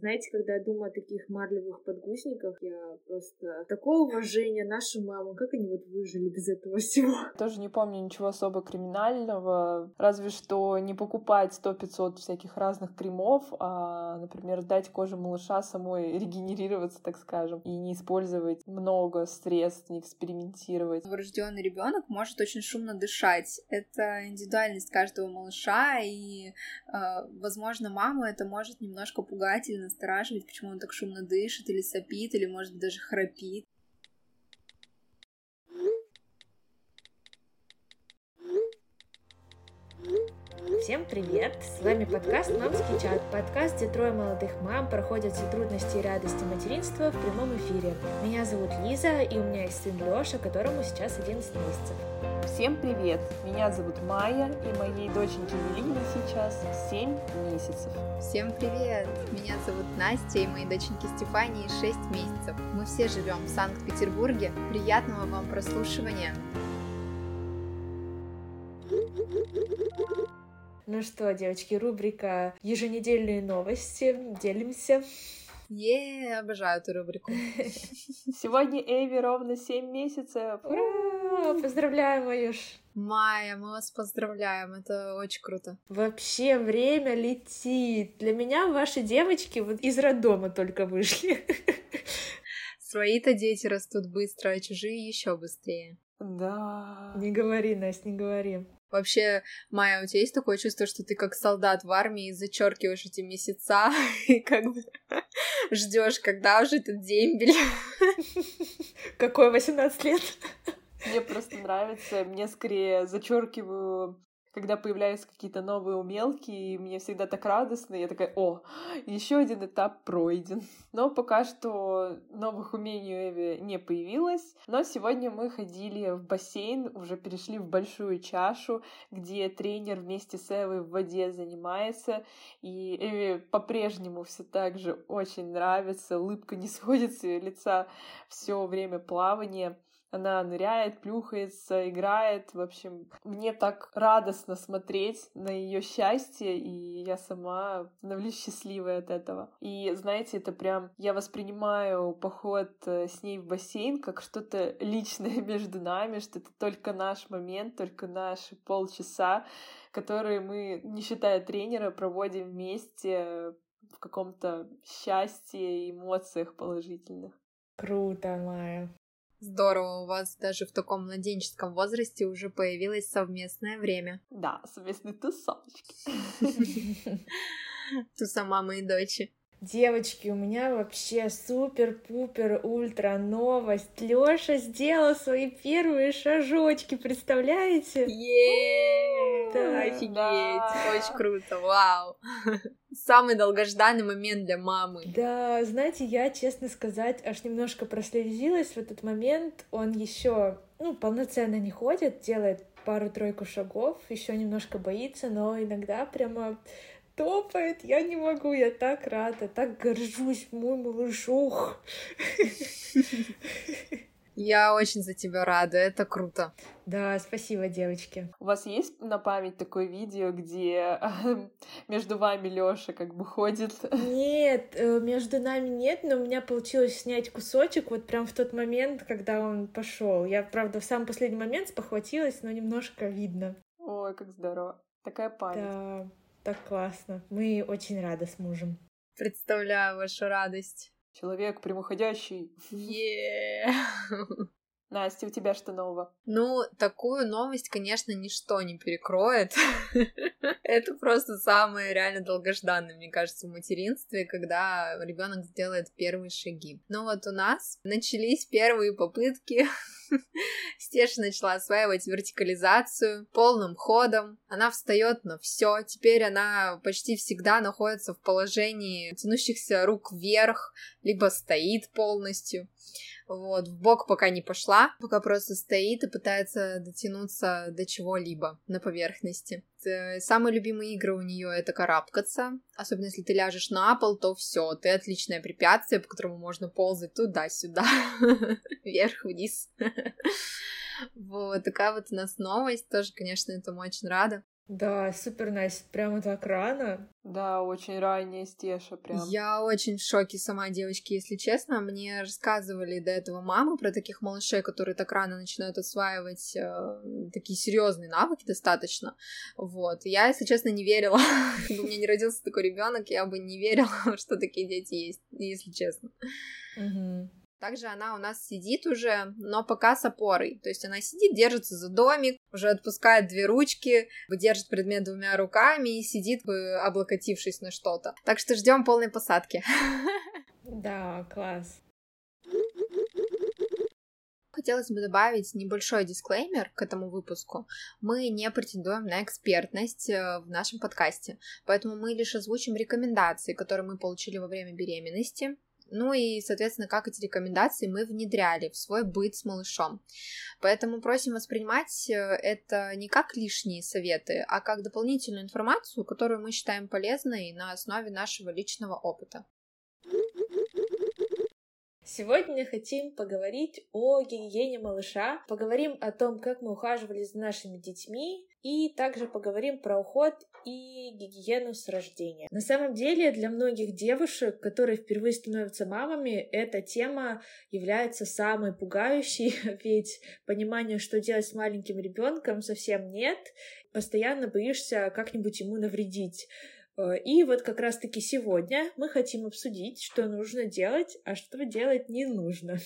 Знаете, когда я думаю о таких марлевых подгузниках, я просто... Такое уважение нашим мамам. Как они вот выжили без этого всего? Тоже не помню ничего особо криминального. Разве что не покупать 100-500 всяких разных кремов, а, например, дать коже малыша самой регенерироваться, так скажем, и не использовать много средств, не экспериментировать. Новорожденный ребенок может очень шумно дышать. Это индивидуальность каждого малыша, и, возможно, маму это может немножко пугать или настораживать, почему он так шумно дышит, или сопит, или, может быть, даже храпит. Всем привет! С вами подкаст «Мамский чат». Подкаст, где трое молодых мам проходят все трудности и радости материнства в прямом эфире. Меня зовут Лиза, и у меня есть сын Леша, которому сейчас 11 месяцев. Всем привет! Меня зовут Майя, и моей доченьке Лили сейчас 7 месяцев. Всем привет! Меня зовут Настя, и моей доченьке Стефани 6 месяцев. Мы все живем в Санкт-Петербурге. Приятного вам прослушивания! Ну что, девочки, рубрика «Еженедельные новости». Делимся. Обожаю эту рубрику. Сегодня Эйви ровно 7 месяцев. Ура! Поздравляю, Маюш! Майя, мы вас поздравляем, это очень круто. Вообще время летит. Для меня ваши девочки вот из роддома только вышли. Свои-то дети растут быстро, а чужие еще быстрее. Да. Не говори, Настя, не говори. Вообще, Майя, у тебя есть такое чувство, что ты как солдат в армии зачеркиваешь эти месяца и как бы ждешь, когда уже этот дембель? Какой 18 лет? Мне просто нравится. Мне скорее зачеркиваю, когда появляются какие-то новые умелки, и мне всегда так радостно. Я такая: о, еще один этап пройден. Но пока что новых умений у Эви не появилось. Но сегодня мы ходили в бассейн, уже перешли в большую чашу, где тренер вместе с Эвой в воде занимается. И Эви по-прежнему все так же очень нравится. Улыбка не сходит с ее лица все время плавания. Она ныряет, плюхается, играет. В общем, мне так радостно смотреть на ее счастье, и я сама становлюсь счастливой от этого. И, знаете, это прям... Я воспринимаю поход с ней в бассейн как что-то личное между нами, что это только наш момент, только наши полчаса, которые мы, не считая тренера, проводим вместе в каком-то счастье и эмоциях положительных. Круто, Майя. Здорово, у вас даже в таком младенческом возрасте уже появилось совместное время. Да, совместные тусовочки. Туса мамы и дочи. Девочки, у меня вообще супер-пупер ультра новость. Лёша сделал свои первые шажочки, представляете? Да, офигеть, очень круто, вау. Самый долгожданный момент для мамы. Да, знаете, я, честно сказать, аж немножко прослезилась в этот момент. Он еще, полноценно не ходит, делает пару-тройку шагов, еще немножко боится, но иногда прямо... топает, я не могу, я так рада, так горжусь, мой малышок. Я очень за тебя рада, это круто. Да, спасибо, девочки. У вас есть на память такое видео, где между вами Лёша как бы ходит? Нет, между нами нет, но у меня получилось снять кусочек вот прям в тот момент, когда он пошел. Я, правда, в самый последний момент спохватилась, но немножко видно. Ой, как здорово, такая память. Да. Так классно. Мы очень рады с мужем. Представляю вашу радость. Человек прямоходящий. Настя, у тебя что нового? Такую новость, конечно, ничто не перекроет. Это просто самое реально долгожданное, мне кажется, в материнстве, когда ребенок сделает первые шаги. У нас начались первые попытки. Стеша начала осваивать вертикализацию полным ходом. Она встает на все. Теперь она почти всегда находится в положении тянущихся рук вверх, либо стоит полностью. В бок пока не пошла, пока просто стоит и пытается дотянуться до чего-либо на поверхности. Самые любимые игры у нее это карабкаться, особенно если ты ляжешь на пол, то все, ты отличное препятствие, по которому можно ползать туда-сюда, вверх-вниз. Такая у нас новость, тоже, конечно, этому очень рада. Да, супер, Настя, прямо так рано. Да, очень ранняя Стеша прям. Я очень в шоке сама, девочки, если честно. Мне рассказывали до этого мамы про таких малышей, которые так рано начинают осваивать такие серьезные навыки достаточно. Вот. Я, если честно, не верила. Если бы у меня не родился такой ребенок, я бы не верила, что такие дети есть, если честно. Также она у нас сидит уже, но пока с опорой. То есть она сидит, держится за домик, уже отпускает две ручки, держит предмет двумя руками и сидит, облокотившись на что-то. Так что ждем полной посадки. Да, класс. Хотелось бы добавить небольшой дисклеймер к этому выпуску. Мы не претендуем на экспертность в нашем подкасте, поэтому мы лишь озвучим рекомендации, которые мы получили во время беременности. Ну и, соответственно, как эти рекомендации мы внедряли в свой быт с малышом. Поэтому просим воспринимать это не как лишние советы, а как дополнительную информацию, которую мы считаем полезной на основе нашего личного опыта. Сегодня хотим поговорить о гигиене малыша, поговорим о том, как мы ухаживали за нашими детьми, и также поговорим про уход и гигиену с рождения. На самом деле, для многих девушек, которые впервые становятся мамами, эта тема является самой пугающей, ведь понимания, что делать с маленьким ребенком, совсем нет. Постоянно боишься как-нибудь ему навредить. И вот как раз-таки сегодня мы хотим обсудить, что нужно делать, а что делать не нужно.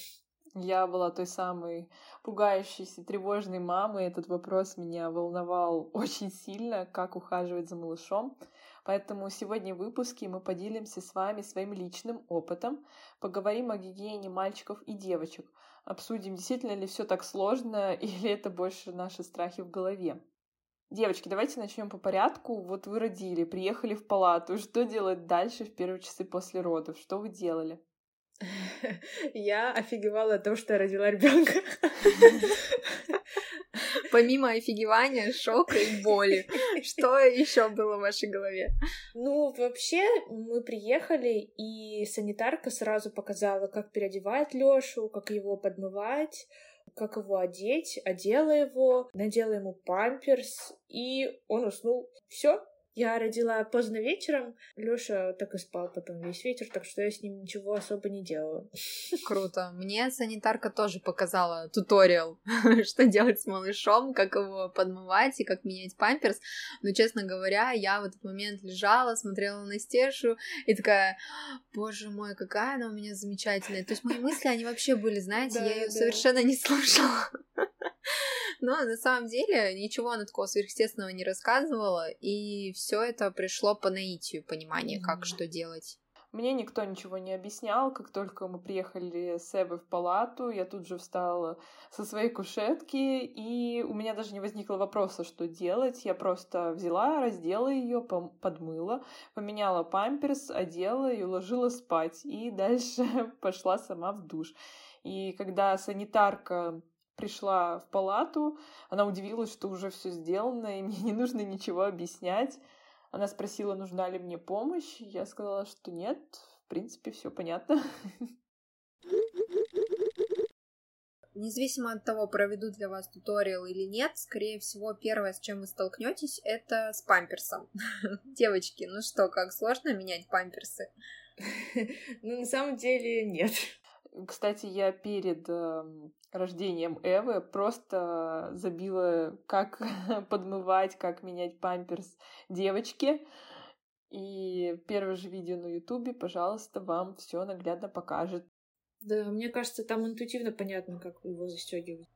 Я была той самой пугающейся, тревожной мамой. Этот вопрос меня волновал очень сильно, как ухаживать за малышом. Поэтому сегодня в выпуске мы поделимся с вами своим личным опытом, поговорим о гигиене мальчиков и девочек, обсудим, действительно ли все так сложно или это больше наши страхи в голове. Девочки, давайте начнем по порядку. Вот вы родили, приехали в палату. Что делать дальше в первые часы после родов? Что вы делали? Я офигевала от того, что я родила ребенка. Помимо офигевания, шока и боли, что еще было в вашей голове? Ну, вообще, мы приехали, и санитарка сразу показала, как переодевать Лешу, как его подмывать, как его одеть, одела его, надела ему памперс, и он уснул. Все. Я родила поздно вечером, Лёша так и спал потом весь вечер, так что я с ним ничего особо не делала. Круто. Мне санитарка тоже показала туториал, что делать с малышом, как его подмывать и как менять памперс. Но, честно говоря, я в этот момент лежала, смотрела на Стешу и такая, боже мой, какая она у меня замечательная. То есть мои мысли, они вообще были, знаете, я её совершенно не слушала. Но на самом деле ничего она такого сверхъестественного не рассказывала, и все это пришло по наитию понимания, как что делать. Мне никто ничего не объяснял. Как только мы приехали с Эвой в палату, я тут же встала со своей кушетки, и у меня даже не возникло вопроса, что делать. Я просто взяла, раздела ее, подмыла, поменяла памперс, одела и уложила спать. И дальше пошла сама в душ. И когда санитарка пришла в палату, она удивилась, что уже все сделано, и мне не нужно ничего объяснять. Она спросила, нужна ли мне помощь. Я сказала, что нет, в принципе, все понятно. Независимо от того, проведут ли вас туториал или нет, скорее всего, первое, с чем вы столкнетесь, это с памперсом. Девочки, ну что, как сложно менять памперсы? Ну, на самом деле, нет. Кстати, я перед рождением Эвы просто забила, как подмывать, как менять памперс девочке. И первое же видео на Ютубе, пожалуйста, вам все наглядно покажет. Да, мне кажется, там интуитивно понятно, как его застёгивать.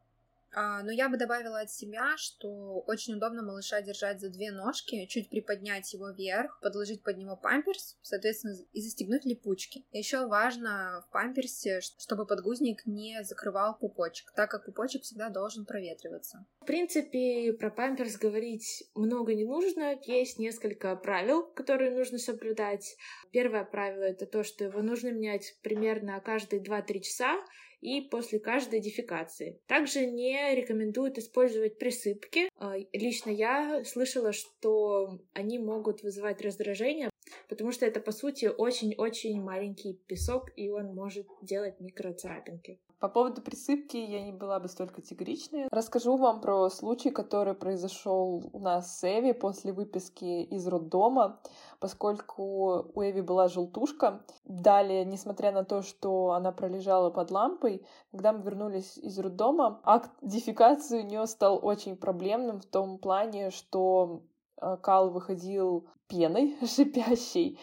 Но я бы добавила от себя, что очень удобно малыша держать за две ножки, чуть приподнять его вверх, подложить под него памперс, соответственно, и застегнуть липучки. Еще важно в памперсе, чтобы подгузник не закрывал пупочек, так как пупочек всегда должен проветриваться. В принципе, про памперс говорить много не нужно. Есть несколько правил, которые нужно соблюдать. Первое правило — это то, что его нужно менять примерно каждые 2-3 часа, и после каждой дефекации. Также не рекомендуют использовать присыпки. Лично я слышала, что они могут вызывать раздражение. потому что это, по сути, очень-очень маленький песок, и он может делать микроцарапинки. По поводу присыпки я не была бы столь категоричной. Расскажу вам про случай, который произошел у нас с Эйви после выписки из роддома, поскольку у Эйви была желтушка. Далее, несмотря на то, что она пролежала под лампой, когда мы вернулись из роддома, акт дефекации у нее стал очень проблемным в том плане, что кал выходил пеной шипящей,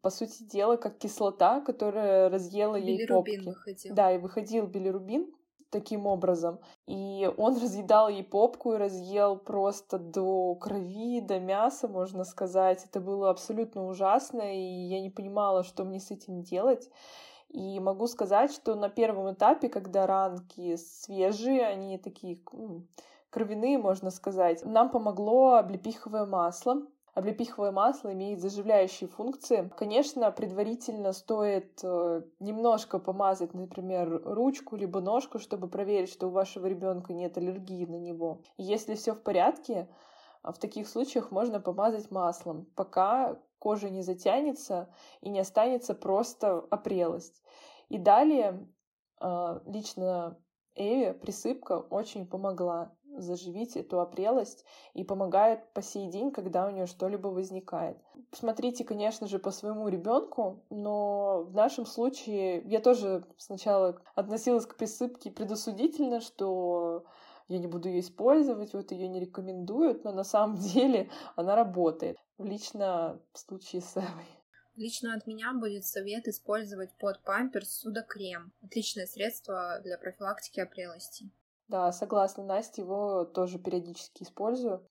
по сути дела, как кислота, которая разъела ей попки. Выходил. Да, и выходил билирубин таким образом. И он разъедал ей попку и разъел просто до крови, до мяса, можно сказать. Это было абсолютно ужасно, и я не понимала, что мне с этим делать. И могу сказать, что на первом этапе, когда ранки свежие, они такие кровяные, можно сказать, нам помогло облепиховое масло. Облепиховое масло имеет заживляющие функции. Конечно, предварительно стоит немножко помазать, например, ручку либо ножку, чтобы проверить, что у вашего ребенка нет аллергии на него. И если все в порядке, в таких случаях можно помазать маслом, пока кожа не затянется и не останется просто опрелость. И далее лично Эйви присыпка очень помогла заживить эту опрелость и помогает по сей день, когда у нее что-либо возникает. Смотрите, конечно же, по своему ребенку, но в нашем случае я тоже сначала относилась к присыпке предосудительно, что я не буду ее использовать, вот ее не рекомендуют, но на самом деле она работает. Лично в случае с Эйвой. Лично от меня будет совет использовать под памперс Судакрем. Отличное средство для профилактики опрелости. Да, согласна, Настя, его тоже периодически использую.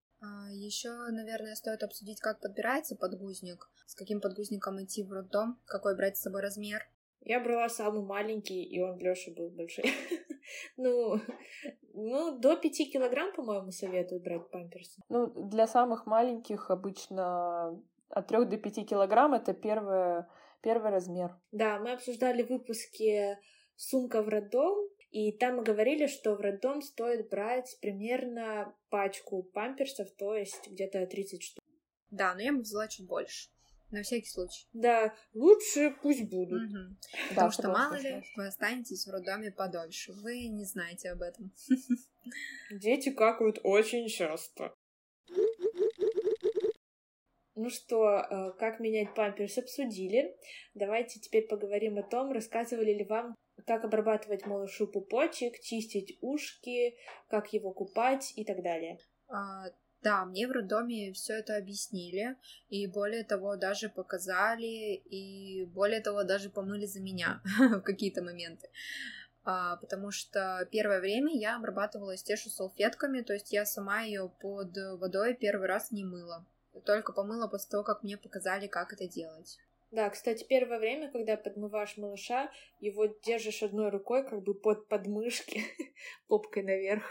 Еще, наверное, стоит обсудить, как подбирается подгузник, с каким подгузником идти в роддом, какой брать с собой размер. Я брала самый маленький, и он, Леша, был большой. Ну, до 5 килограмм, по-моему, советую брать памперсы. Ну, для самых маленьких обычно от 3 до 5 килограмм — это первый размер. Да, мы обсуждали в выпуске «Сумка в роддом», и там мы говорили, что в роддом стоит брать примерно пачку памперсов, то есть где-то 30 штук. Да, но я бы взяла чуть больше, на всякий случай. Да, лучше пусть будут. Угу. Да, потому что мало ли, вы останетесь в роддоме подольше, вы не знаете об этом. Дети какают очень часто. Ну что, как менять памперс обсудили. Давайте теперь поговорим о том, рассказывали ли вам, как обрабатывать малышу пупочек, чистить ушки, как его купать и так далее. Да, мне в роддоме все это объяснили, и более того, даже показали, и более того, даже помыли за меня в какие-то моменты. Потому что первое время я обрабатывала Стешу салфетками, то есть я сама ее под водой первый раз не мыла, только помыла после того, как мне показали, как это делать. Да, кстати, первое время, когда подмываешь малыша, его держишь одной рукой, как бы под подмышки, попкой наверх.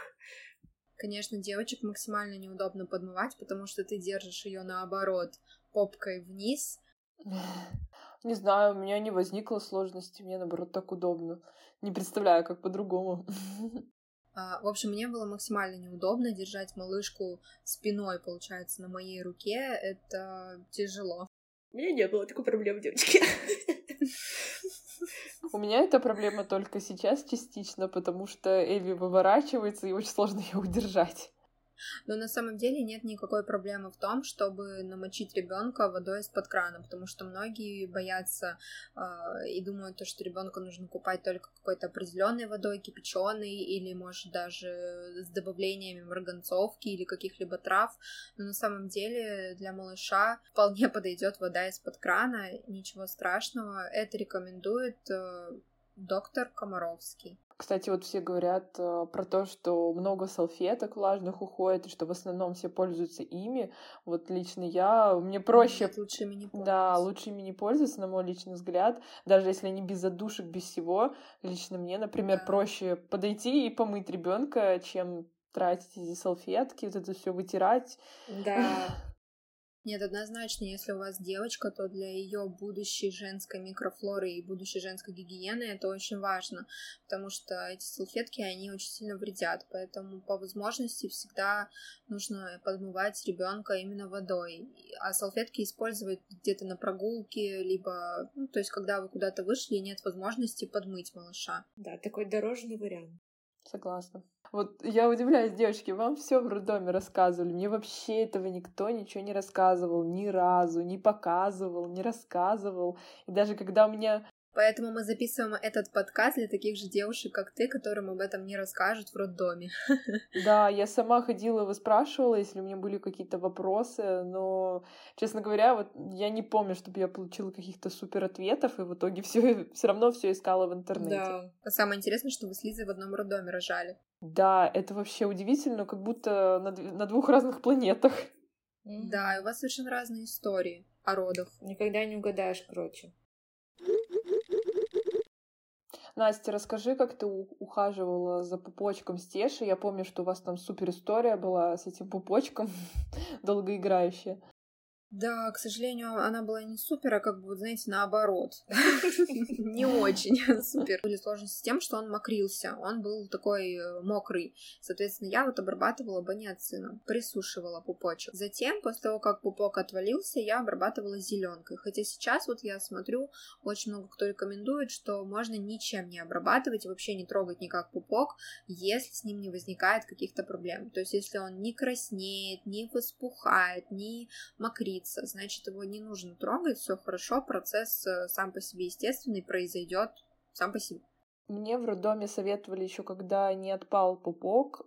Конечно, девочек максимально неудобно подмывать, потому что ты держишь ее наоборот, попкой вниз. Не знаю, у меня не возникло сложности, мне наоборот так удобно. Не представляю, как по-другому. В общем, мне было максимально неудобно держать малышку спиной, получается, на моей руке. Это тяжело. У меня не было такой проблемы, девочки. У меня эта проблема только сейчас частично, потому что Эйви выворачивается, и очень сложно ее удержать. Но на самом деле нет никакой проблемы в том, чтобы намочить ребенка водой из-под крана, потому что многие боятся и думают, что ребенка нужно купать только какой-то определенной водой, кипяченой или, может, даже с добавлениями марганцовки или каких-либо трав. Но на самом деле для малыша вполне подойдет вода из-под крана, ничего страшного. Это рекомендует доктор Комаровский. Кстати, вот все говорят про то, что много салфеток влажных уходит, и что в основном все пользуются ими. Вот лично я, мне проще... Лучше ими не пользоваться. Да, лучше ими не пользоваться, на мой личный взгляд. Даже если они без задушек, без всего. Лично мне, например, проще подойти и помыть ребенка, чем тратить эти салфетки, вот это все вытирать. Да. Нет, однозначно, если у вас девочка, то для ее будущей женской микрофлоры и будущей женской гигиены это очень важно, потому что эти салфетки, они очень сильно вредят, поэтому по возможности всегда нужно подмывать ребенка именно водой, а салфетки использовать где-то на прогулке, либо, то есть когда вы куда-то вышли и нет возможности подмыть малыша. Да, такой дорожный вариант. Согласна. Вот я удивляюсь, девочки, вам все в роддоме рассказывали. Мне вообще этого никто ничего не рассказывал, ни разу, не показывал, не рассказывал. И даже когда у меня... Поэтому мы записываем этот подкаст для таких же девушек, как ты, которым об этом не расскажут в роддоме. Да, я сама ходила и выспрашивала, если у меня были какие-то вопросы, но, честно говоря, вот я не помню, чтобы я получила каких-то супер ответов, и в итоге все равно все искала в интернете. Да. Самое интересное, что вы с Лизой в одном роддоме рожали. Да, это вообще удивительно, как будто на двух разных планетах. Да, и у вас совершенно разные истории о родах. Никогда не угадаешь, короче. Настя, расскажи, как ты ухаживала за пупочком Стеши. Я помню, что у вас там супер история была с этим пупочком, долгоиграющая. Да, к сожалению, она была не супер, а как бы, знаете, наоборот. Не очень супер. Были сложности с тем, что он мокрился. Он был такой мокрый. Соответственно, я вот обрабатывала баниоцином, присушивала пупочек. Затем, после того, как пупок отвалился, я обрабатывала зеленкой. Хотя сейчас вот я смотрю, очень много кто рекомендует, что можно ничем не обрабатывать, вообще не трогать никак пупок, если с ним не возникает каких-то проблем. То есть, если он не краснеет, не воспухает, не мокрит, значит, его не нужно трогать, все хорошо, процесс сам по себе естественный, произойдет сам по себе. Мне в роддоме советовали еще, когда не отпал пупок,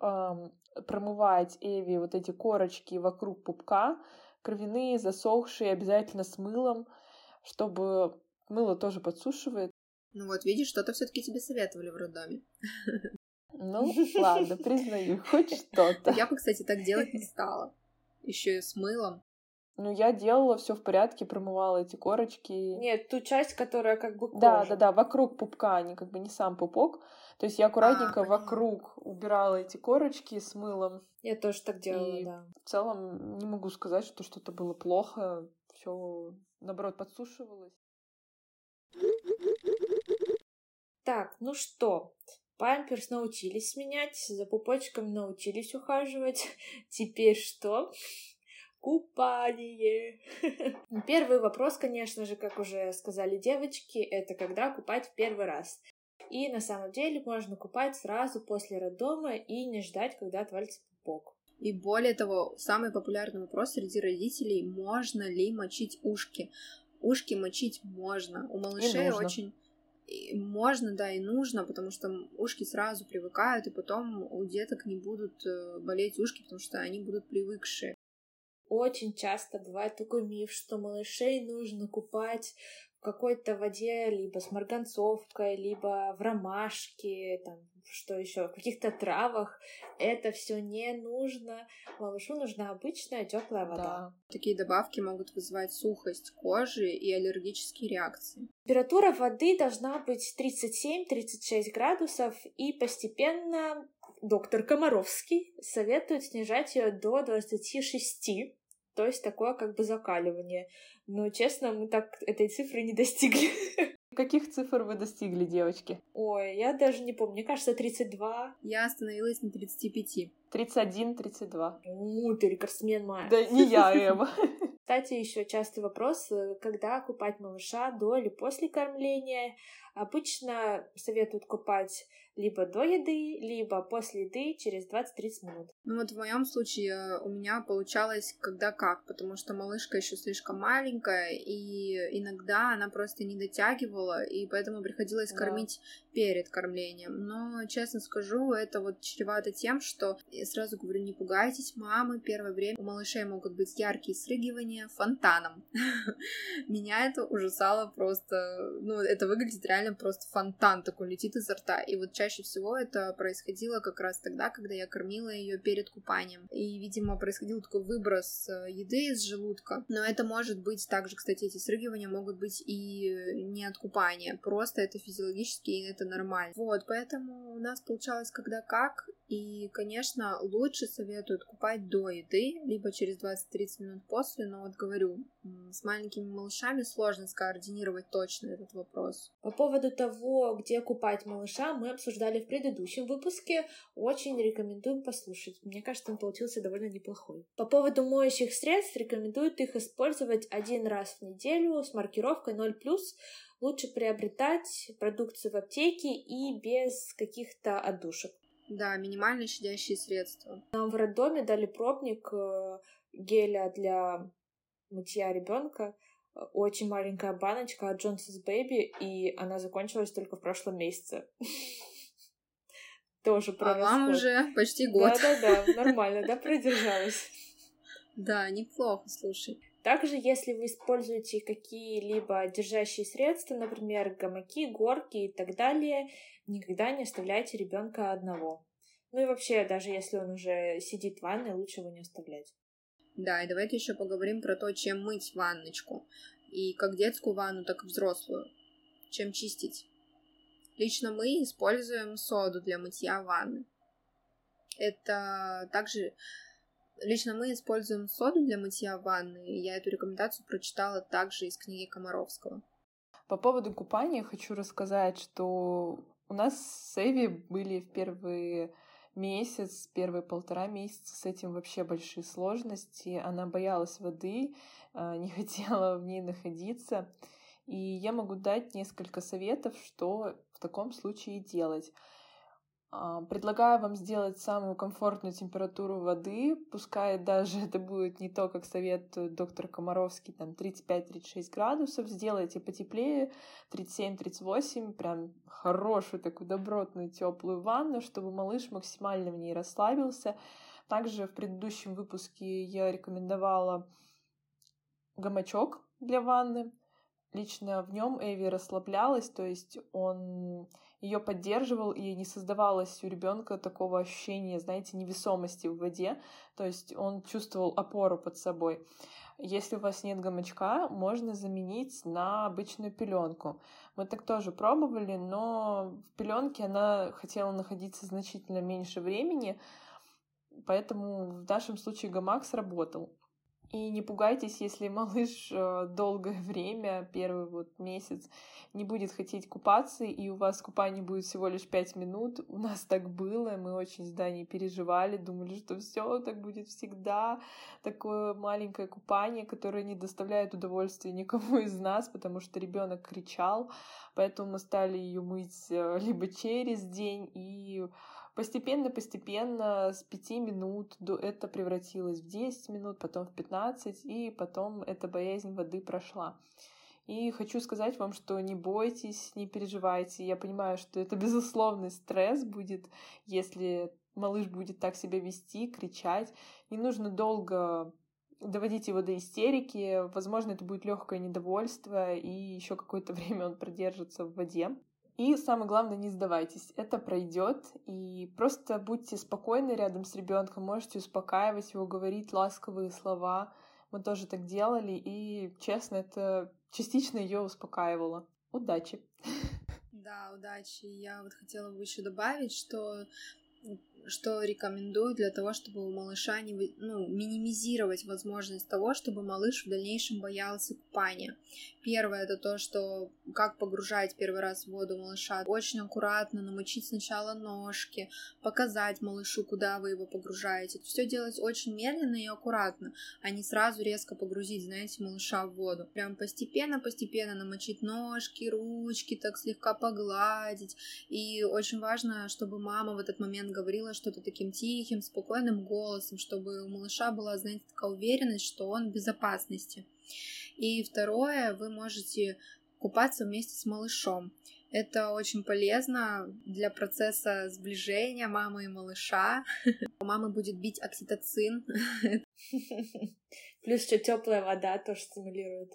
промывать Эйви вот эти корочки вокруг пупка, кровяные, засохшие, обязательно с мылом, чтобы мыло тоже подсушивает. Ну вот, видишь, что-то все-таки тебе советовали в роддоме. Ну ладно, признаю, хоть что-то. Я бы, кстати, так делать не стала, еще и с мылом. Ну, я делала все в порядке, промывала эти корочки. Нет, ту часть, которая как бы кожа. Да, вокруг пупка, они как бы не сам пупок. То есть я аккуратненько вокруг убирала эти корочки с мылом. Я тоже так делала, и да. В целом не могу сказать, что что-то было плохо. Все, наоборот, подсушивалось. Так, ну что... Памперс научились сменять, за пупочком научились ухаживать. Теперь что... Купание. Первый вопрос, конечно же, как уже сказали девочки, это когда купать в первый раз. И на самом деле можно купать сразу после роддома и не ждать, когда отвалится пупок. И более того, самый популярный вопрос среди родителей – можно ли мочить ушки? Ушки мочить можно. У малышей очень... И можно, да, и нужно, потому что ушки сразу привыкают, и потом у деток не будут болеть ушки, потому что они будут привыкшие. Очень часто бывает такой миф, что малышей нужно купать в какой-то воде, либо с марганцовкой, либо в ромашке, там, что еще, в каких-то травах. Это все не нужно. Малышу нужна обычная теплая вода. Да. Такие добавки могут вызывать сухость кожи и аллергические реакции. Температура воды должна быть 37-36 градусов, и постепенно доктор Комаровский советует снижать ее до 26. То есть такое как бы закаливание. Но, честно, мы так этой цифры не достигли. Каких цифр вы достигли, девочки? Ой, я даже не помню. Мне кажется, 32. Я остановилась на 35. 31, 32. Ну, ты рекордсмен, Майя. Да не я, Эва. Кстати, еще частый вопрос, когда купать малыша, до или после кормления. Обычно советуют купать либо до еды, либо после еды через 20-30 минут. Ну вот в моем случае у меня получалось когда как, потому что малышка еще слишком маленькая, и иногда она просто не дотягивала, и поэтому приходилось кормить перед кормлением. Но, честно скажу, это вот чревато тем, что, я сразу говорю, не пугайтесь, мамы, первое время у малышей могут быть яркие срыгивания фонтаном. Меня это ужасало просто, ну, это выглядит реально просто фонтан такой летит изо рта, и вот чаще всего это происходило как раз тогда, когда я кормила ее перед купанием, и, видимо, происходил такой выброс еды из желудка, но это может быть также, кстати, эти срыгивания могут быть и не от купания, просто это физиологически, и это нормально. Вот, поэтому у нас получалось когда как, и И, конечно, лучше советуют купать до еды, либо через 20-30 минут после, но вот говорю, с маленькими малышами сложно скоординировать точно этот вопрос. По поводу того, где купать малыша, мы обсуждали в предыдущем выпуске, очень рекомендуем послушать. Мне кажется, он получился довольно неплохой. По поводу моющих средств, рекомендуют их использовать один раз в неделю с маркировкой 0+, лучше приобретать продукцию в аптеке и без каких-то отдушек. Да, минимально щадящие средства. Нам в роддоме дали пробник геля для мытья ребенка. Очень маленькая баночка от Johnson's Baby, и она закончилась только в прошлом месяце. Тоже прошло. А вам уже почти год. Да-да-да, нормально, да, продержалась. Да, неплохо, слушай. Также, если вы используете какие-либо держащие средства, например, гамаки, горки и так далее, никогда не оставляйте ребенка одного. Ну и вообще, даже если он уже сидит в ванной, лучше его не оставлять. Да, и давайте еще поговорим про то, чем мыть ванночку. И как детскую ванну, так и взрослую. Чем чистить. Лично мы используем соду для мытья ванны. Это также... Лично мы используем соду для мытья ванны, и я эту рекомендацию прочитала также из книги Комаровского. По поводу купания хочу рассказать, что у нас с Эйви были в первые полтора месяца с этим вообще большие сложности. Она боялась воды, не хотела в ней находиться. И я могу дать несколько советов, что в таком случае делать. Предлагаю вам сделать самую комфортную температуру воды, пускай даже это будет не то, как советует доктор Комаровский, там 35-36 градусов, сделайте потеплее, 37-38, прям хорошую такую добротную теплую ванну, чтобы малыш максимально в ней расслабился. Также в предыдущем выпуске я рекомендовала гамачок для ванны. Лично в нем Эйви расслаблялась, то есть он ее поддерживал, и не создавалось у ребенка такого ощущения, знаете, невесомости в воде, то есть он чувствовал опору под собой. Если у вас нет гамачка, можно заменить на обычную пеленку. Мы так тоже пробовали, но в пеленке она хотела находиться значительно меньше времени, поэтому в нашем случае гамак сработал. И не пугайтесь, если малыш долгое время, первый месяц, не будет хотеть купаться, и у вас купание будет всего лишь 5 минут. У нас так было, мы очень заранее переживали, думали, что все так будет всегда. Такое маленькое купание, которое не доставляет удовольствия никому из нас, потому что ребенок кричал, поэтому мы стали ее мыть либо через день, и... Постепенно, с 5 минут это превратилось в 10 минут, потом в 15, и потом эта боязнь воды прошла. И хочу сказать вам, что не бойтесь, не переживайте. Я понимаю, что это безусловный стресс будет, если малыш будет так себя вести, кричать. Не нужно долго доводить его до истерики. Возможно, это будет легкое недовольство, и еще какое-то время он продержится в воде. И самое главное, не сдавайтесь, это пройдет, и просто будьте спокойны рядом с ребенком, можете успокаивать его, говорить ласковые слова. Мы тоже так делали, и, честно, это частично ее успокаивало. Удачи! Да, удачи! Я вот хотела бы еще добавить, что рекомендую для того, чтобы у малыша минимизировать возможность того, чтобы малыш в дальнейшем боялся купания. Первое — это то, что как погружать первый раз в воду малыша. Очень аккуратно намочить сначала ножки, показать малышу, куда вы его погружаете. Все делать очень медленно и аккуратно, а не сразу резко погрузить, знаете, малыша в воду. Прям постепенно намочить ножки, ручки, так слегка погладить. И очень важно, чтобы мама в этот момент говорила что-то таким тихим, спокойным голосом, чтобы у малыша была, знаете, такая уверенность, что он в безопасности. И второе, вы можете купаться вместе с малышом. Это очень полезно для процесса сближения мамы и малыша. У мамы будет бить окситоцин. Плюс еще теплая вода тоже стимулирует.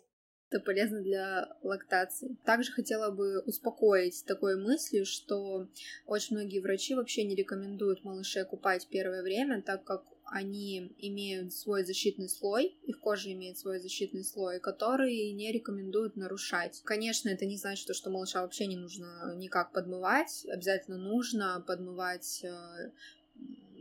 Это полезно для лактации. Также хотела бы успокоить такой мыслью, что очень многие врачи вообще не рекомендуют малыше купать первое время, так как они имеют свой защитный слой, их кожа имеет свой защитный слой, который не рекомендуют нарушать. Конечно, это не значит, что малыша вообще не нужно никак подмывать, обязательно нужно подмывать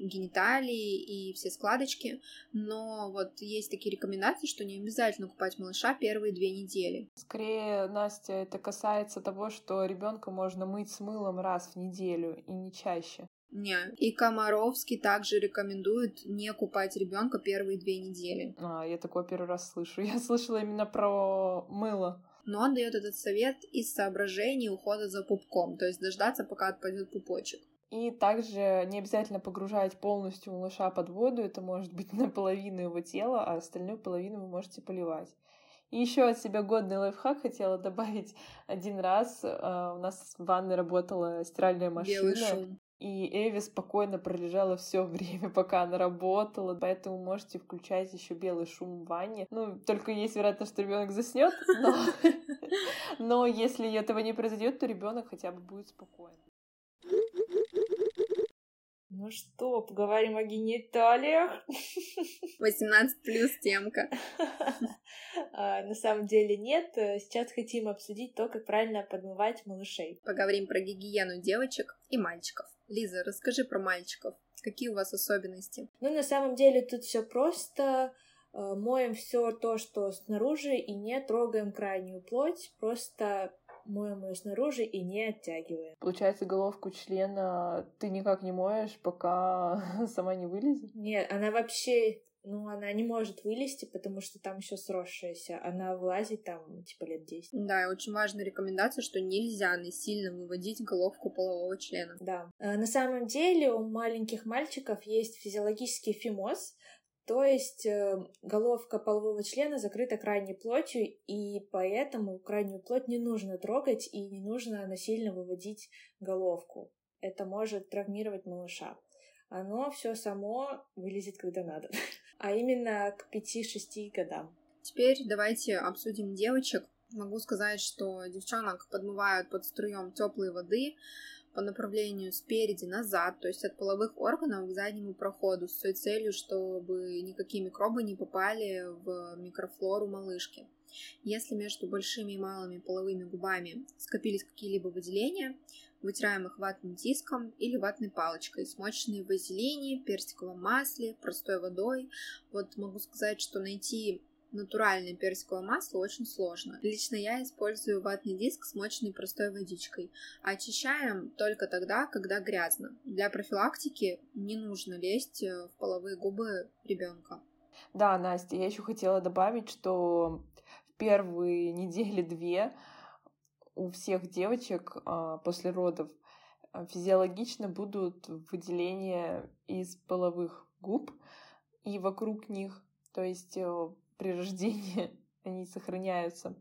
гениталии и все складочки, но вот есть такие рекомендации, что не обязательно купать малыша первые 2 недели. Скорее, Настя, это касается того, что ребенка можно мыть с мылом раз в неделю и не чаще. Не. И Комаровский также рекомендует не купать ребенка первые 2 недели. Я такое первый раз слышу. Я слышала именно про мыло. Но он дает этот совет из соображений ухода за пупком, то есть дождаться, пока отпадет пупочек. И также не обязательно погружать полностью малыша под воду, это может быть наполовину его тела, а остальную половину вы можете поливать. И еще от себя годный лайфхак хотела добавить. Один раз у нас в ванной работала стиральная машина. И Эйви спокойно пролежала все время, пока она работала, поэтому можете включать еще белый шум в ванне. Только есть вероятность, что ребенок заснет, но если этого не произойдет, то ребенок хотя бы будет спокоен. Ну что, поговорим о гениталиях? 18+ темка. На самом деле нет. Сейчас хотим обсудить то, как правильно подмывать малышей. Поговорим про гигиену девочек и мальчиков. Лиза, расскажи про мальчиков. Какие у вас особенности? На самом деле тут все просто. Моем все то, что снаружи, и не трогаем крайнюю плоть. Просто моем ее снаружи и не оттягиваем. Получается, головку члена ты никак не моешь, пока сама не вылезет? Нет, она вообще, она не может вылезти, потому что там еще сросшаяся. Она влазит там, лет 10. Да, и очень важная рекомендация, что нельзя насильно выводить головку полового члена. Да. На самом деле у маленьких мальчиков есть физиологический фимоз, то есть головка полового члена закрыта крайней плотью, и поэтому крайнюю плоть не нужно трогать и не нужно насильно выводить головку. Это может травмировать малыша. Оно все само вылезет, когда надо. А именно к 5-6 годам. Теперь давайте обсудим девочек. Могу сказать, что девчонок подмывают под струем теплой воды по направлению спереди назад, то есть от половых органов к заднему проходу, с той целью, чтобы никакие микробы не попали в микрофлору малышки. Если между большими и малыми половыми губами скопились какие-либо выделения, вытираем их ватным диском или ватной палочкой, смоченные в вазелине, персиковом масле, простой водой. Вот могу сказать, что найти натуральное персиковое масло очень сложно. Лично я использую ватный диск, смоченный простой водичкой. Очищаем только тогда, когда грязно. Для профилактики не нужно лезть в половые губы ребенка. Да, Настя, я еще хотела добавить, что в первые 1-2 недели у всех девочек после родов физиологично будут выделения из половых губ и вокруг них, то есть при рождении они сохраняются.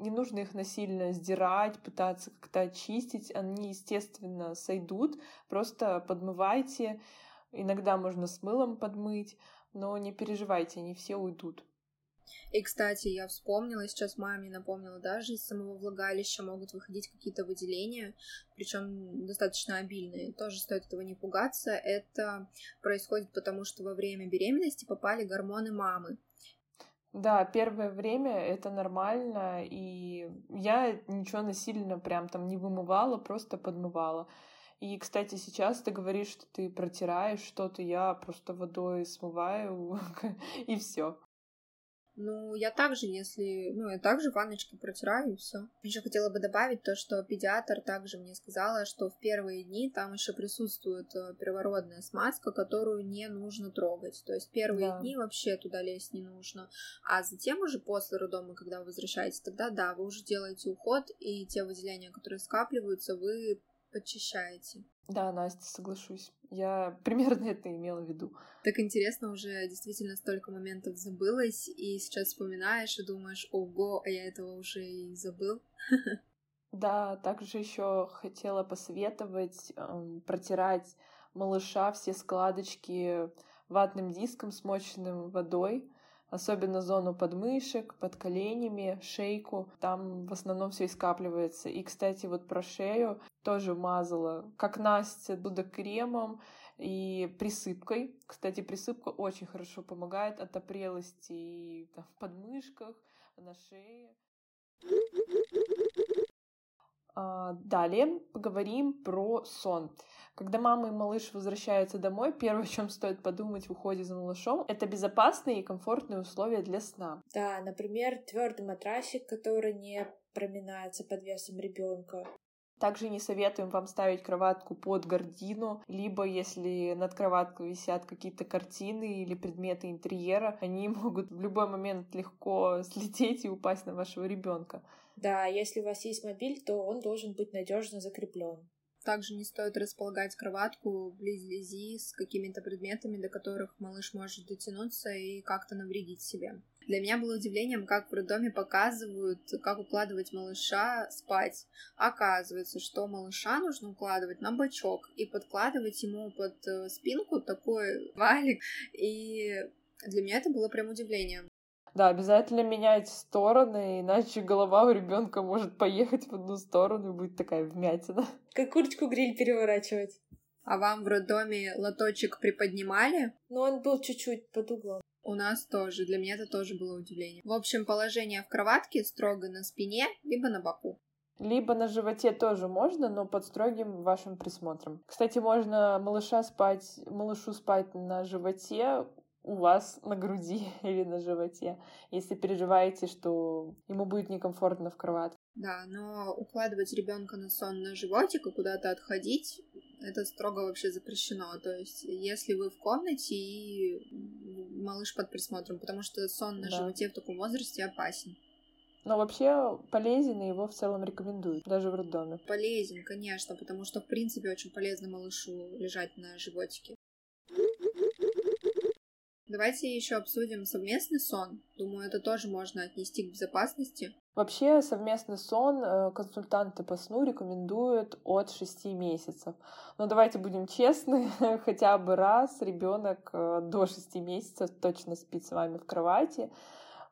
Не нужно их насильно сдирать, пытаться как-то очистить. Они, естественно, сойдут. Просто подмывайте. Иногда можно с мылом подмыть, но не переживайте, они все уйдут. И, кстати, я вспомнила, сейчас мама мне напомнила, даже из самого влагалища могут выходить какие-то выделения, причем достаточно обильные. Тоже стоит этого не пугаться. Это происходит потому, что во время беременности попали гормоны мамы. Да, первое время это нормально, и я ничего насильно прям там не вымывала, просто подмывала. И, кстати, сейчас ты говоришь, что ты протираешь что-то, я просто водой смываю, и все. Я также ванночки протираю, и все. Еще хотела бы добавить то, что педиатр также мне сказала, что в первые дни там еще присутствует первородная смазка, которую не нужно трогать. То есть первые дни вообще туда лезть не нужно. А затем уже после роддома, когда вы возвращаетесь, тогда да, вы уже делаете уход, и те выделения, которые скапливаются, вы подчищаете. Да, Настя, соглашусь. Я примерно это имела в виду. Так интересно, уже действительно столько моментов забылось, и сейчас вспоминаешь и думаешь, ого, а я этого уже и забыл. Да, также еще хотела посоветовать протирать малыша все складочки ватным диском, смоченным водой, особенно зону подмышек, под коленями, шейку. Там в основном все и скапливается. И, кстати, вот про шею тоже мазала, как Настя, судакремом и присыпкой. Кстати, присыпка очень хорошо помогает от отопрелости и в подмышках, на шее. Далее поговорим про сон. Когда мама и малыш возвращаются домой, первое, о чем стоит подумать в уходе за малышом, это безопасные и комфортные условия для сна. Да, например, твердый матрасик, который не проминается под весом ребенка. Также не советуем вам ставить кроватку под гардину, либо если над кроваткой висят какие-то картины или предметы интерьера, они могут в любой момент легко слететь и упасть на вашего ребенка. Да, если у вас есть мобиль, то он должен быть надежно закреплен. Также не стоит располагать кроватку вблизи с какими-то предметами, до которых малыш может дотянуться и как-то навредить себе. Для меня было удивлением, как в роддоме показывают, как укладывать малыша спать. Оказывается, что малыша нужно укладывать на бочок и подкладывать ему под спинку такой валик. И для меня это было прям удивлением. Да, обязательно менять стороны, иначе голова у ребенка может поехать в одну сторону и будет такая вмятина. Как курочку-гриль переворачивать. А вам в роддоме лоточек приподнимали? Ну, он был чуть-чуть под углом. У нас тоже. Для меня это тоже было удивление. В общем, положение в кроватке строго на спине, либо на боку. Либо на животе тоже можно, но под строгим вашим присмотром. Кстати, можно малышу спать на животе, у вас на груди или на животе, если переживаете, что ему будет некомфортно в кроватке. Да, но укладывать ребенка на сон на животик и куда-то отходить, это строго вообще запрещено. То есть, если вы в комнате и малыш под присмотром, потому что сон на животе в таком возрасте опасен. Но вообще полезен, и его в целом рекомендуют, даже в роддоме. Полезен, конечно, потому что, в принципе, очень полезно малышу лежать на животике. Давайте еще обсудим совместный сон. Думаю, это тоже можно отнести к безопасности. Вообще, совместный сон консультанты по сну рекомендуют от 6 месяцев. Но давайте будем честны, хотя бы раз ребенок до 6 месяцев точно спит с вами в кровати.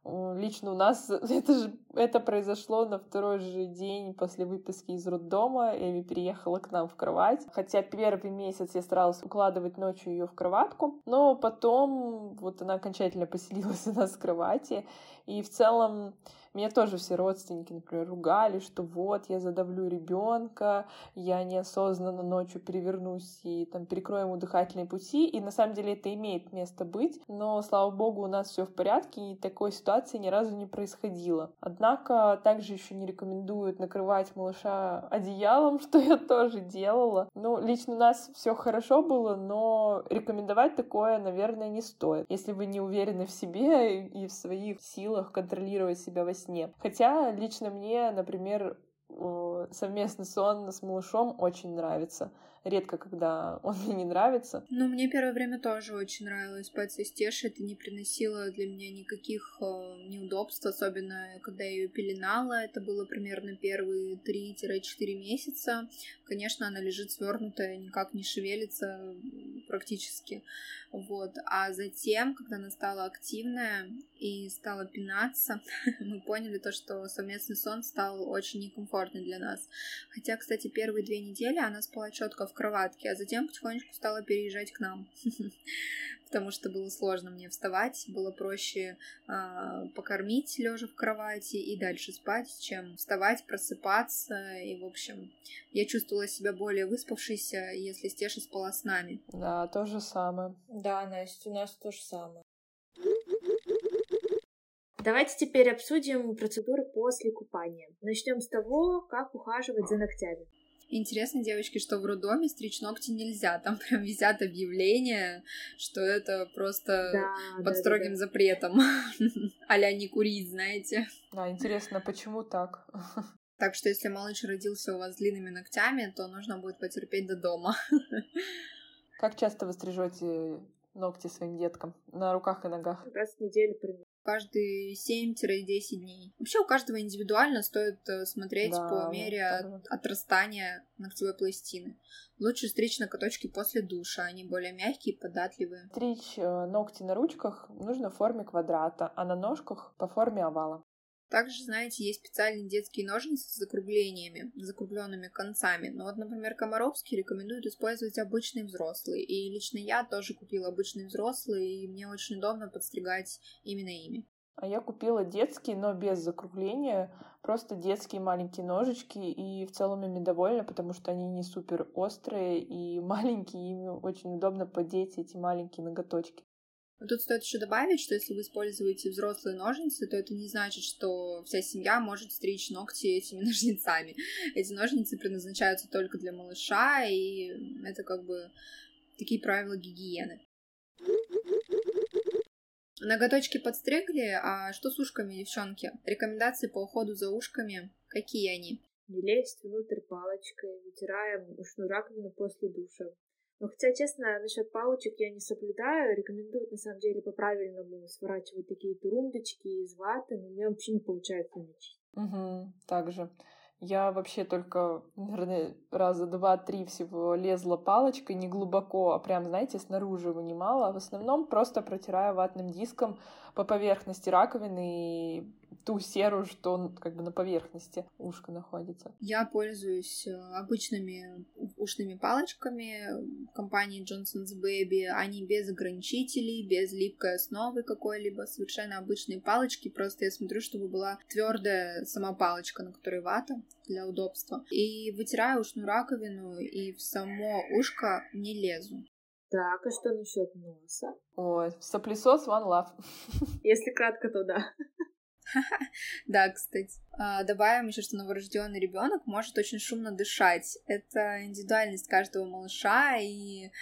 Лично у нас это произошло на второй же день после выписки из роддома. Эйви переехала к нам в кровать. Хотя первый месяц я старалась укладывать ночью ее в кроватку, но потом вот она окончательно поселилась у нас в кровати. И в целом меня тоже все родственники, например, ругали, что вот я задавлю ребенка, я неосознанно ночью перевернусь и там перекрою ему дыхательные пути. И на самом деле это имеет место быть, но, слава богу, у нас все в порядке, и такой ситуации ни разу не происходило. Однако также еще не рекомендуют накрывать малыша одеялом, что я тоже делала. Ну, лично у нас все хорошо было, но рекомендовать такое, наверное, не стоит, если вы не уверены в себе и в своих силах контролировать себя во сне. Хотя лично мне, например, совместный сон с малышом очень нравится. Редко, когда он мне не нравится. Ну, мне первое время тоже очень нравилось спать со Стешей. Это не приносило для меня никаких неудобств, особенно когда я ее пеленала. Это было примерно первые 3-4 месяца. Конечно, она лежит свернутая, никак не шевелится практически. Вот. А затем, когда она стала активная и стала пинаться, мы поняли то, что совместный сон стал очень некомфортный для нас. Хотя, кстати, первые 2 недели она спала четко в кроватке, а затем потихонечку стала переезжать к нам, потому что было сложно мне вставать, было проще покормить лежа в кровати и дальше спать, чем вставать, просыпаться, и, в общем, я чувствовала себя более выспавшейся, если Стеша спала с нами. Да, то же самое. Да, Настя, у нас то же самое. Давайте теперь обсудим процедуры после купания. Начнем с того, как ухаживать за ногтями. Интересно, девочки, что в роддоме стричь ногти нельзя. Там прям висят объявления, что это просто под строгим запретом. А-ля не курить, знаете. Да, интересно, почему так? Так что, если малыш родился у вас с длинными ногтями, то нужно будет потерпеть до дома. Как часто вы стрижете ногти своим деткам? На руках и ногах? Раз в неделю примерно. Каждые 7-10 дней. Вообще у каждого индивидуально стоит смотреть по мере отрастания ногтевой пластины. Лучше стричь ноготочки после душа, они более мягкие и податливые. Стричь ногти на ручках нужно в форме квадрата, а на ножках по форме овала. Также, знаете, есть специальные детские ножницы с закругленными концами. Но вот, например, Комаровский рекомендует использовать обычные взрослые. И лично я тоже купила обычные взрослые, и мне очень удобно подстригать именно ими. Я купила детские, но без закругления, просто детские маленькие ножички, и в целом ими довольна, потому что они не супер острые и маленькие, ими очень удобно поддеть эти маленькие ноготочки. Тут стоит еще добавить, что если вы используете взрослые ножницы, то это не значит, что вся семья может стричь ногти этими ножницами. Эти ножницы предназначаются только для малыша, и это как бы такие правила гигиены. Ноготочки подстригли, а что с ушками, девчонки? Рекомендации по уходу за ушками, какие они? Не лезть внутрь палочкой, вытираем ушную раковину после душа. Но хотя, честно, насчет палочек я не соблюдаю, рекомендуют на самом деле по-правильному сворачивать такие турундочки из ваты, но у меня вообще не получается ничего. Угу, так же. Я вообще только, наверное, раза два-три всего лезла палочкой, не глубоко, а прям, знаете, снаружи вынимала. В основном просто протираю ватным диском по поверхности раковины и ту серу, что как бы на поверхности ушка находится. Я пользуюсь обычными ушными палочками компании Johnson's Baby. Они без ограничителей, без липкой основы какой-либо, совершенно обычные палочки. Просто я смотрю, чтобы была твердая сама палочка, на которой вата, для удобства. И вытираю ушную раковину, и в само ушко не лезу. Так, а что насчет носа? Ой, соплесос one love. Если кратко, то да. Да, кстати. Добавим еще, что новорожденный ребенок может очень шумно дышать. Это индивидуальность каждого малыша, и,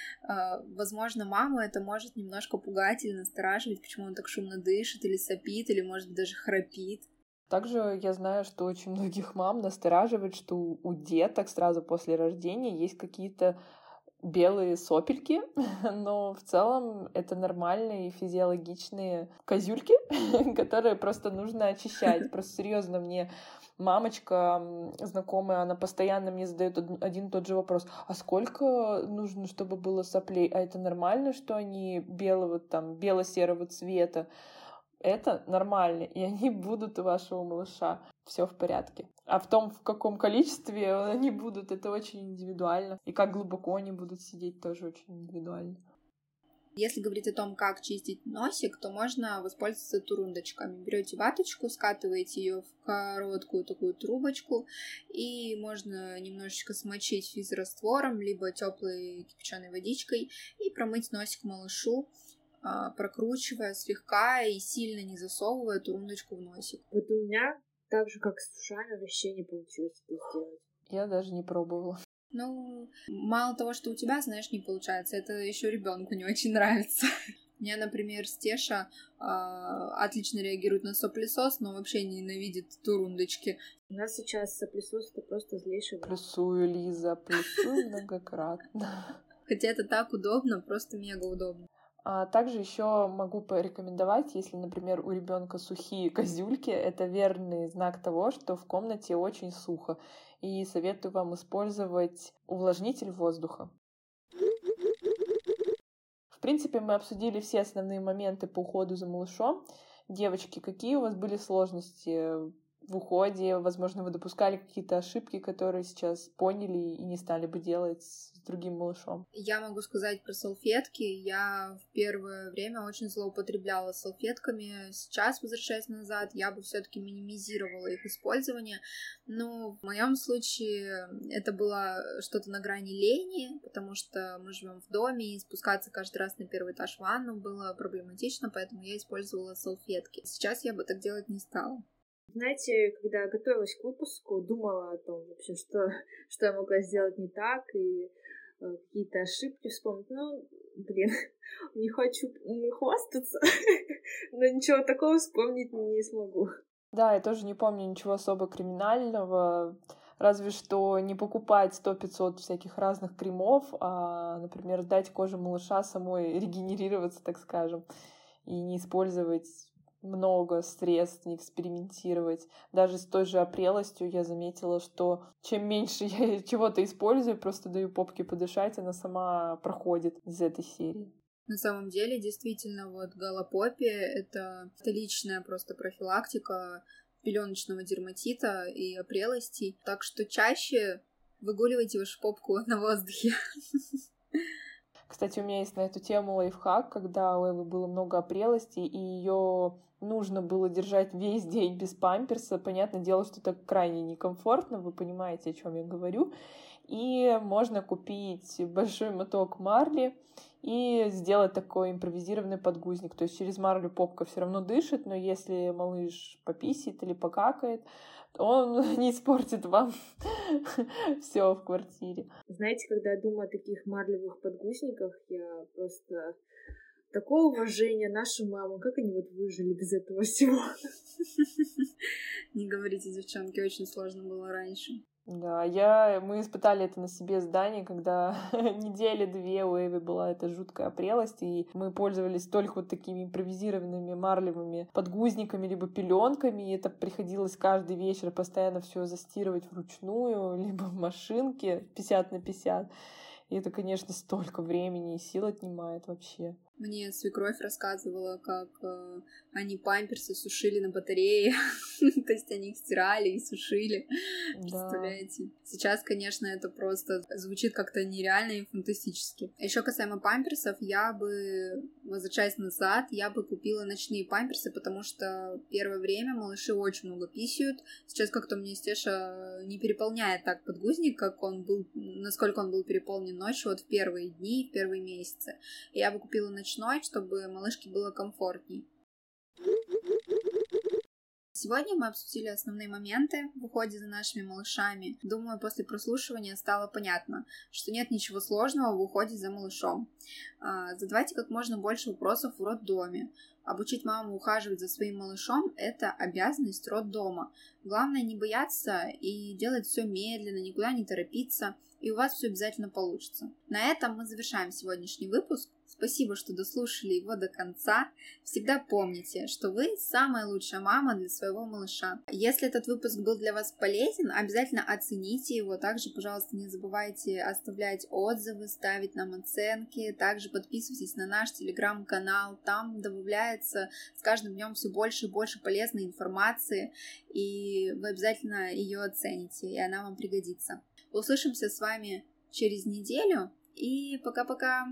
возможно, маму это может немножко пугать или настораживать, почему он так шумно дышит, или сопит, или, может быть, даже храпит. Также я знаю, что очень многих мам настораживает, что у деток сразу после рождения есть какие-то белые сопельки, но в целом это нормальные физиологичные козюльки, которые просто нужно очищать. Просто серьезно, мне мамочка знакомая, она постоянно мне задает один и тот же вопрос: а сколько нужно, чтобы было соплей? А это нормально, что они белого, там, бело-серого цвета? Это нормально, и они будут у вашего малыша. Все в порядке. А в том, в каком количестве они будут, это очень индивидуально. И как глубоко они будут сидеть, тоже очень индивидуально. Если говорить о том, как чистить носик, то можно воспользоваться турундочками. Берете ваточку, скатываете ее в короткую такую трубочку, и можно немножечко смочить физраствором, либо теплой кипяченой водичкой, и промыть носик малышу, прокручивая слегка и сильно не засовывая турундочку в носик. Вот у меня так же, как с ушами, вообще не получилось это сделать. Я даже не пробовала. Ну, мало того, что у тебя, знаешь, не получается, это еще ребенку не очень нравится. У меня, например, Стеша отлично реагирует на соплесос, но вообще ненавидит турундочки. У нас сейчас соплесос — это просто злейший. Плюсую, Лиза, плюсую многократно. Хотя это так удобно, просто мега удобно. Также еще могу порекомендовать, если, например, у ребенка сухие козюльки, это верный знак того, что в комнате очень сухо. И советую вам использовать увлажнитель воздуха. В принципе, мы обсудили все основные моменты по уходу за малышом. Девочки, какие у вас были сложности в уходе? Возможно, вы допускали какие-то ошибки, которые сейчас поняли и не стали бы делать с другим малышом. Я могу сказать про салфетки. Я в первое время очень злоупотребляла салфетками. Сейчас, возвращаясь назад, я бы все-таки минимизировала их использование. Но в моем случае это было что-то на грани лени, потому что мы живем в доме, и спускаться каждый раз на первый этаж в ванну было проблематично, поэтому я использовала салфетки. Сейчас я бы так делать не стала. Знаете, когда готовилась к выпуску, думала о том вообще, что я могла сделать не так, и какие-то ошибки вспомнить. Ну, блин, не хочу хвастаться, но ничего такого вспомнить не смогу. Да, я тоже не помню ничего особо криминального, разве что не покупать 100-500 всяких разных кремов, а, например, дать коже малыша самой регенерироваться, так скажем, и не использовать много средств, не экспериментировать. Даже с той же опрелостью я заметила, что чем меньше я чего-то использую, просто даю попке подышать, она сама проходит из этой серии. На самом деле, действительно, вот галлопопия — это личная просто профилактика пеленочного дерматита и опрелостей. Так что чаще выгуливайте вашу попку на воздухе. Кстати, у меня есть на эту тему лайфхак, когда у Эйвы было много опрелости, и ее нужно было держать весь день без памперса. Понятное дело, что это крайне некомфортно, вы понимаете, о чем я говорю. И можно купить большой моток марли и сделать такой импровизированный подгузник. То есть через марлю попка все равно дышит, но если малыш пописит или покакает, он не испортит вам все в квартире. Знаете, когда я думаю о таких марлевых подгузниках, я просто... Такое уважение нашим мамам. Как они вот выжили без этого всего? Не говорите, девчонки, очень сложно было раньше. Да, мы испытали это на себе с Даней, когда недели-две у Эйви была эта жуткая опрелость, и мы пользовались только вот такими импровизированными марлевыми подгузниками либо пеленками, и это приходилось каждый вечер постоянно все застирывать вручную, либо в машинке 50/50. И это, конечно, столько времени и сил отнимает вообще. Мне свекровь рассказывала, как они памперсы сушили на батарее. То есть они их стирали и сушили. Да. Представляете? Сейчас, конечно, это просто звучит как-то нереально и фантастически. Еще касаемо памперсов, я бы, возвращаясь назад, я бы купила ночные памперсы, потому что первое время малыши очень много писают. Сейчас как-то мне Стеша не переполняет так подгузник, как он был, насколько он был переполнен ночью, вот в первые дни, в первые месяцы. Я бы купила ночные, чтобы малышке было комфортней. Сегодня мы обсудили основные моменты в уходе за нашими малышами. Думаю, после прослушивания стало понятно, что нет ничего сложного в уходе за малышом. Задавайте как можно больше вопросов в роддоме. Обучить маму ухаживать за своим малышом – это обязанность роддома. Главное не бояться и делать все медленно, никуда не торопиться, и у вас все обязательно получится. На этом мы завершаем сегодняшний выпуск. Спасибо, что дослушали его до конца. Всегда помните, что вы самая лучшая мама для своего малыша. Если этот выпуск был для вас полезен, обязательно оцените его. Также, пожалуйста, не забывайте оставлять отзывы, ставить нам оценки. Также подписывайтесь на наш телеграм-канал. Там добавляется с каждым днем все больше и больше полезной информации. И вы обязательно ее оцените, и она вам пригодится. Услышимся с вами через неделю. И пока-пока!